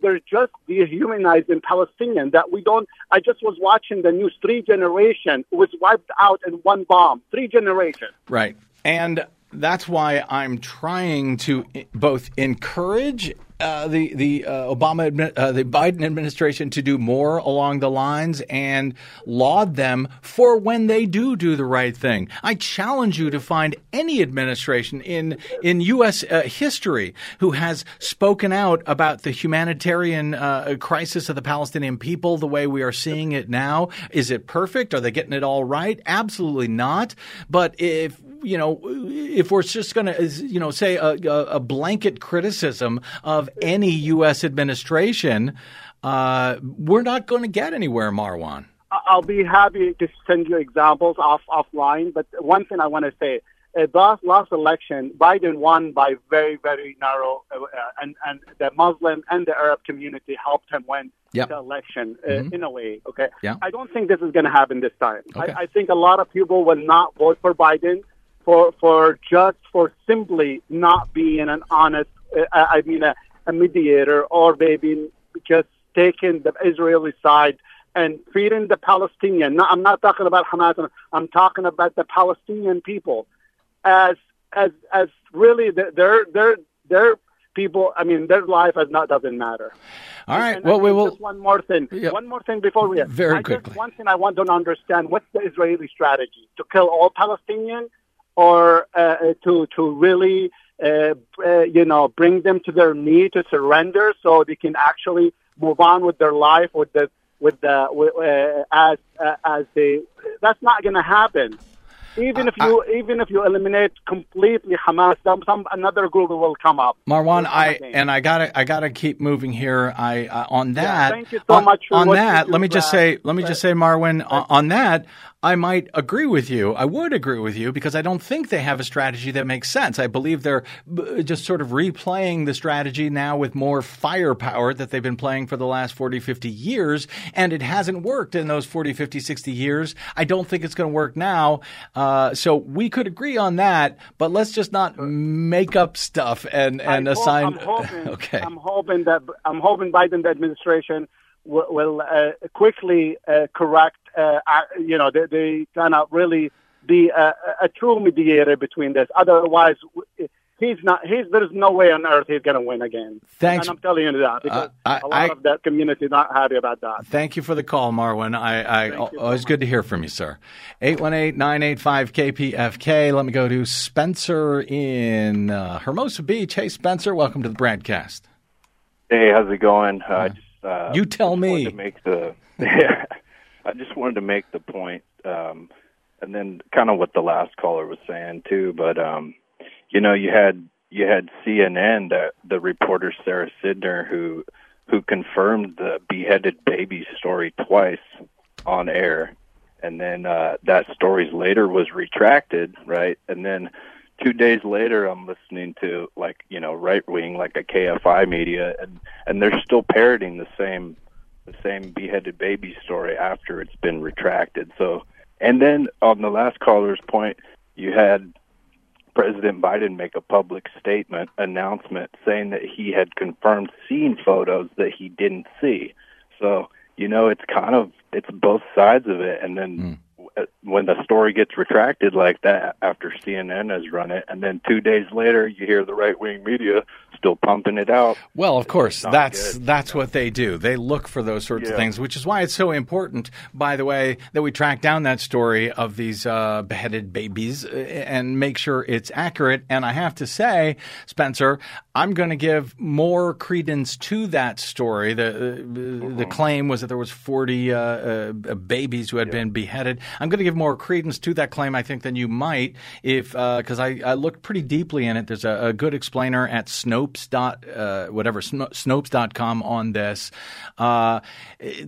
They're just dehumanizing Palestinians that we don't. I just was watching the news. Three generation was wiped out in one bomb. Three generations. Right. And that's why I'm trying to both encourage uh, the the uh, Obama uh, the Biden administration to do more along the lines and laud them for when they do do the right thing. I challenge you to find any administration in in U S uh, history who has spoken out about the humanitarian uh, crisis of the Palestinian people the way we are seeing it now. Is it perfect? Are they getting it all right? Absolutely not. But if you know, if we're just going to, you know, say a, a blanket criticism of any U S administration, uh, we're not going to get anywhere, Marwan. I'll be happy to send you examples off offline. But one thing I want to say, uh, last, last election, Biden won by very, very narrow. Uh, and, and the Muslim and the Arab community helped him win yep. the election uh, mm-hmm. in a way. Okay, yeah. I don't think this is going to happen this time. Okay. I, I think a lot of people will not vote for Biden. For for just for simply not being an honest, uh, I mean, a, a mediator, or maybe just taking the Israeli side and feeding the Palestinian. No, I'm not talking about Hamas. I'm talking about the Palestinian people, as as as really their their their people. I mean, their life as not doesn't matter. All right. And well, we will. Just one more thing. Yep. One more thing before we. Very I quickly. Just, one thing I want to understand: what's the Israeli strategy to kill all Palestinians? Or uh, to to really, uh, uh, you know, bring them to their knee to surrender, so they can actually move on with their life, with the with the with, uh, as uh, as they. That's not going to happen. Even if you I, even if you eliminate completely Hamas, some, some another group will come up. Marwan, I and I gotta I gotta keep moving here. I uh, on that. Yeah, thank you so on, much. For on that, let me just say, let me just say, Marwan, on, on that. I might agree with you. I would agree with you because I don't think they have a strategy that makes sense. I believe they're just sort of replaying the strategy now with more firepower that they've been playing for the last forty, fifty years, and it hasn't worked in those forty, fifty, sixty years. I don't think it's going to work now. Uh, so we could agree on that, but let's just not make up stuff and, and I assign. Hope, I'm hoping, okay. I'm hoping that I'm hoping Biden, the administration, will, will uh, quickly uh, correct. Uh, you know, they, they cannot really be a, a true mediator between this. Otherwise, he's not. He's there's no way on earth he's going to win again. Thanks, and I'm telling you that because uh, I, a lot I, of that community not happy about that. Thank you for the call, Marwin. I, I always good to hear from you, sir. eight one eight, nine eight five, K P F K. Let me go to Spencer in uh, Hermosa Beach. Hey, Spencer, welcome to the Bradcast. Hey, how's it going? Uh, just, uh, you tell me. To make the. I just wanted to make the point, um, and then kind of what the last caller was saying too. But um, you know, you had you had C N N, the, the reporter Sarah Sidner, who who confirmed the beheaded baby story twice on air, and then uh, that story later was retracted, right? And then two days later, I'm listening to like you know right wing like a K F I media, and and they're still parroting the same. the same beheaded baby story after it's been retracted. So, and then on the last caller's point, you had President Biden make a public statement announcement saying that he had confirmed seeing photos that he didn't see. So, you know, it's kind of, it's both sides of it. And then mm. when the story gets retracted like that after C N N has run it, and then two days later you hear the right-wing media still pumping it out. Well, of course, that's good, that's you know? What they do. They look for those sorts yeah. of things, which is why it's so important, by the way, that we track down that story of these uh, beheaded babies and make sure it's accurate. And I have to say, Spencer, I'm going to give more credence to that story. The uh, mm-hmm. the claim was that there was forty uh, uh, babies who had yeah. been beheaded. I'm going to give more credence to that claim, I think, than you might if because uh, I, I looked pretty deeply in it. There's a, a good explainer at Snopes. Dot, uh, whatever, Snopes dot com on this. Uh, it,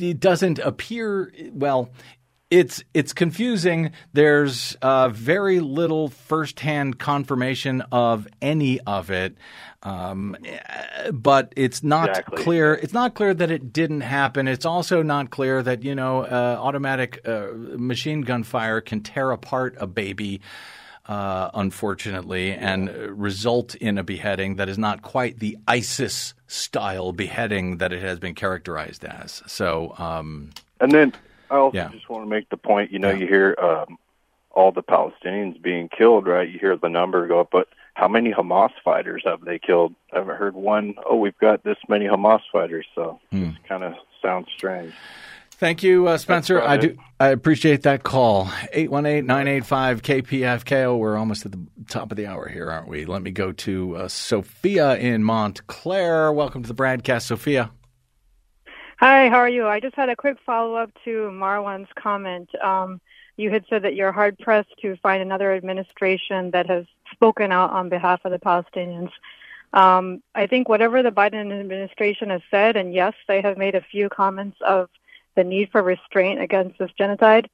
it doesn't appear – well – It's it's confusing. There's uh, very little firsthand confirmation of any of it, um, but it's not exactly. clear. It's not clear that it didn't happen. It's also not clear that you know uh, automatic uh, machine gun fire can tear apart a baby. Uh, unfortunately, and result in a beheading that is not quite the ISIS-style beheading that it has been characterized as. So, um, and then I also yeah. just want to make the point. You know, yeah. you hear um, all the Palestinians being killed, right? You hear the number go up, but how many Hamas fighters have they killed? I haven't heard one. Oh, we've got this many Hamas fighters. So, mm. it kind of sounds strange. Thank you, uh, Spencer. I do. I appreciate that call. eight one eight, nine eight five, K P F K. We're almost at the top of the hour here, aren't we? Let me go to uh, Sophia in Montclair. Welcome to the Bradcast, Sophia. Hi, how are you? I just had a quick follow-up to Marwan's comment. Um, you had said that you're hard-pressed to find another administration that has spoken out on behalf of the Palestinians. Um, I think whatever the Biden administration has said, and yes, they have made a few comments of the need for restraint against this genocide,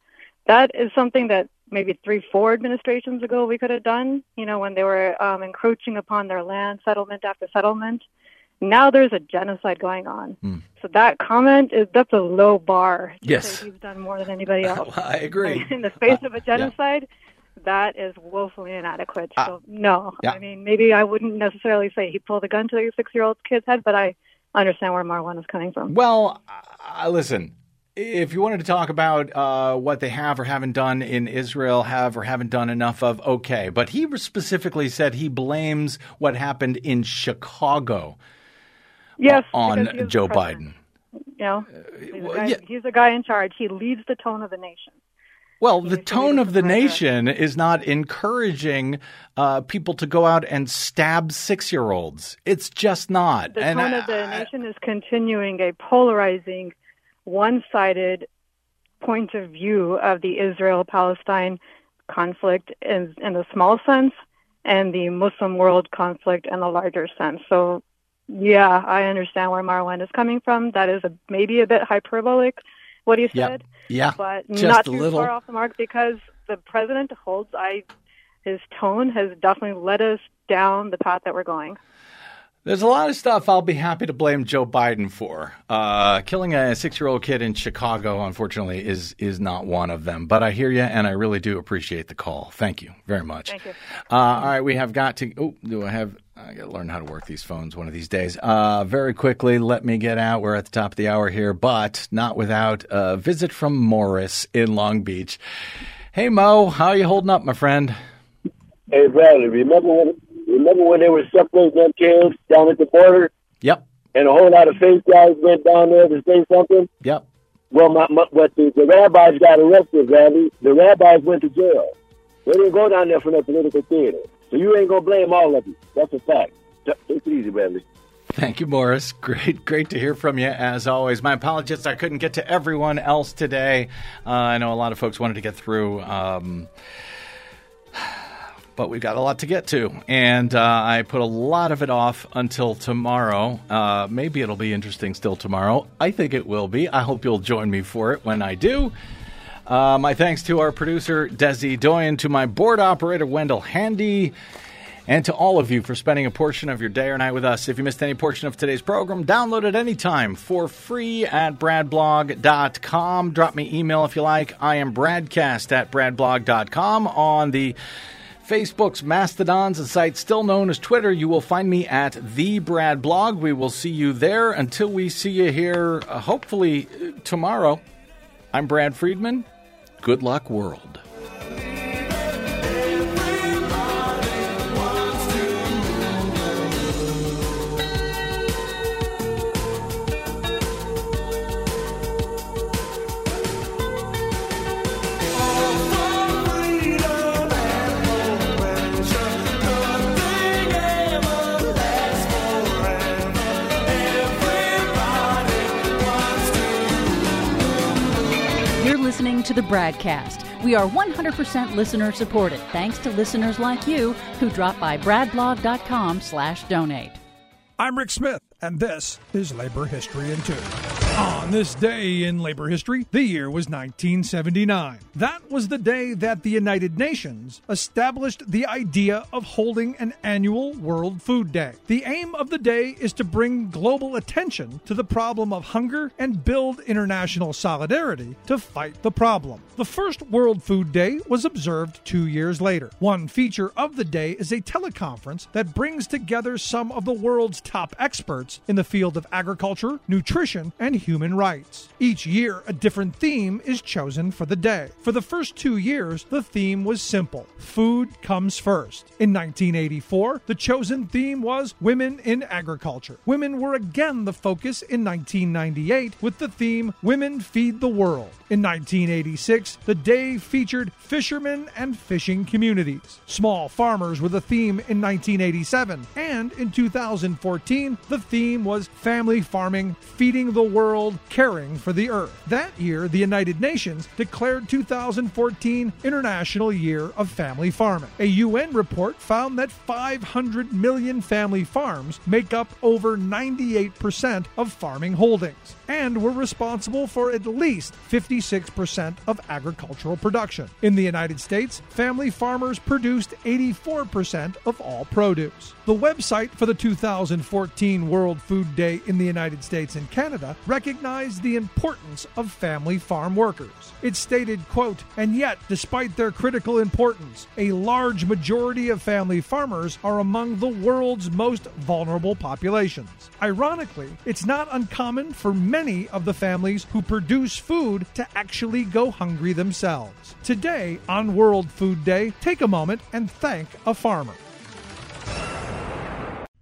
that is something that maybe three, four administrations ago we could have done, you know, when they were um, encroaching upon their land settlement after settlement. Now there's a genocide going on. Mm. So that comment, is that's a low bar. Yes. He's done more than anybody else. I agree. In the face uh, of a genocide, yeah. that is woefully inadequate. So uh, no, yeah. I mean, maybe I wouldn't necessarily say he pulled a gun to the six-year-old kid's head, but I understand where Marwan is coming from. Well, uh, listen. If you wanted to talk about uh, what they have or haven't done in Israel, have or haven't done enough of, okay. But he specifically said he blames what happened in Chicago yes, on Joe Biden. You know, he's, well, the guy, yeah. he's the guy in charge. He leads the tone of the nation. Well, the tone of the nation is not encouraging uh, people to go out and stab six-year-olds. It's just not. The tone and, of the I, nation is continuing a polarizing one-sided point of view of the Israel-Palestine conflict in, in the small sense and the Muslim world conflict in the larger sense. So, yeah, I understand where Marwan is coming from. That is a, maybe a bit hyperbolic what you said. Yep. Yeah, but just not too a little. far off the mark, because the president holds, I, his tone has definitely led us down the path that we're going. There's a lot of stuff I'll be happy to blame Joe Biden for. Uh, killing a six-year-old kid in Chicago, unfortunately, is is not one of them. But I hear you, and I really do appreciate the call. Thank you very much. Thank you. Uh, all right, we have got to – oh, do I have – I got to learn how to work these phones one of these days. Uh, very quickly, let me get out. We're at the top of the hour here, but not without a visit from Morris in Long Beach. Hey, Mo, how are you holding up, my friend? Hey, Bradley, remember when – Remember when they were separating them kids down at the border? Yep. And a whole lot of fake guys went down there to say something? Yep. Well, my, my, but the, the rabbis got arrested, Randy. The rabbis went to jail. They didn't go down there for no political theater. So you ain't going to blame all of them. That's a fact. Take it easy, Randy. Thank you, Morris. Great, great to hear from you, as always. My apologies, I couldn't get to everyone else today. Uh, I know a lot of folks wanted to get through... Um, But we've got a lot to get to, and uh, I put a lot of it off until tomorrow. Uh, maybe it'll be interesting still tomorrow. I think it will be. I hope you'll join me for it when I do. Uh, my thanks to our producer, Desi Doyen, to my board operator, Wendell Handy, and to all of you for spending a portion of your day or night with us. If you missed any portion of today's program, download it anytime for free at Brad blog dot com. Drop me email if you like. I am Bradcast at Brad blog dot com on the... Facebook's Mastodons, a site still known as Twitter. You will find me at The Brad Blog. We will see you there. Until we see you here, uh, hopefully uh, tomorrow, I'm Brad Friedman. Good luck, world. To the Bradcast. We are one hundred percent listener supported, thanks to listeners like you who drop by Brad blog dot com slash donate. I'm Rick Smith, and this is Labor History in Two. On this day in labor history, the year was nineteen seventy-nine. That was the day that the United Nations established the idea of holding an annual World Food Day. The aim of the day is to bring global attention to the problem of hunger and build international solidarity to fight the problem. The first World Food Day was observed two years later. One feature of the day is a teleconference that brings together some of the world's top experts in the field of agriculture, nutrition, and human rights. Each year, a different theme is chosen for the day. For the first two years, the theme was simple. Food comes first. In nineteen eighty-four, the chosen theme was Women in Agriculture. Women were again the focus in nineteen ninety-eight with the theme Women Feed the World. In nineteen eighty-six, the day featured fishermen and fishing communities. Small farmers were the theme in nineteen eighty-seven, and in two thousand fourteen, the theme was Family Farming, Feeding the World, Caring for the Earth. That year, the United Nations declared two thousand fourteen International Year of Family Farming. A U N report found that five hundred million family farms make up over ninety-eight percent of farming holdings and were responsible for at least fifty-six percent of agricultural production. In the United States, family farmers produced eighty-four percent of all produce. The website for the two thousand fourteen World Food Day in the United States and Canada recognized the importance of family farm workers. It stated, quote, "And yet, despite their critical importance, a large majority of family farmers are among the world's most vulnerable populations. Ironically, it's not uncommon for many of the families who produce food to actually go hungry themselves." Today, on World Food Day, take a moment and thank a farmer.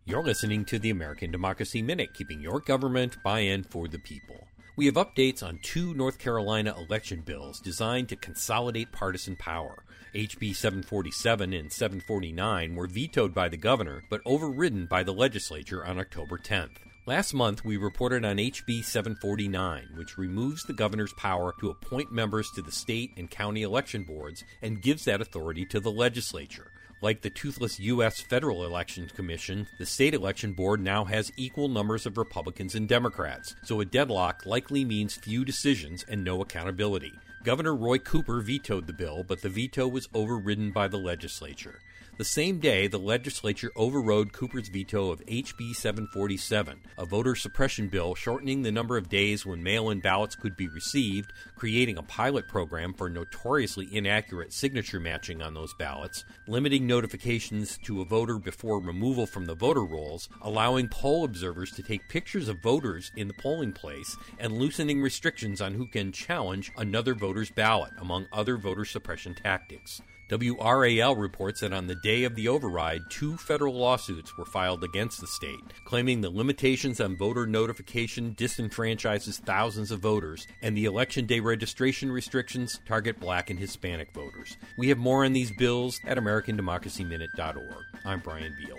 You're listening to the American Democracy Minute, keeping your government by and for the people. We have updates on two North Carolina election bills designed to consolidate partisan power. H B seven forty-seven and seven forty-nine were vetoed by the governor, but overridden by the legislature on October tenth. Last month, we reported on H B seven forty-nine, which removes the governor's power to appoint members to the state and county election boards and gives that authority to the legislature. Like the toothless U S Federal Election Commission, the state election board now has equal numbers of Republicans and Democrats, so a deadlock likely means few decisions and no accountability. Governor Roy Cooper vetoed the bill, but the veto was overridden by the legislature. The same day, the legislature overrode Cooper's veto of H B seven forty-seven, a voter suppression bill shortening the number of days when mail-in ballots could be received, creating a pilot program for notoriously inaccurate signature matching on those ballots, limiting notifications to a voter before removal from the voter rolls, allowing poll observers to take pictures of voters in the polling place, and loosening restrictions on who can challenge another voter's ballot, among other voter suppression tactics. W R A L reports that on the day of the override, two federal lawsuits were filed against the state, claiming the limitations on voter notification disenfranchises thousands of voters, and the election day registration restrictions target black and Hispanic voters. We have more on these bills at American Democracy Minute dot org. I'm Brian Beal.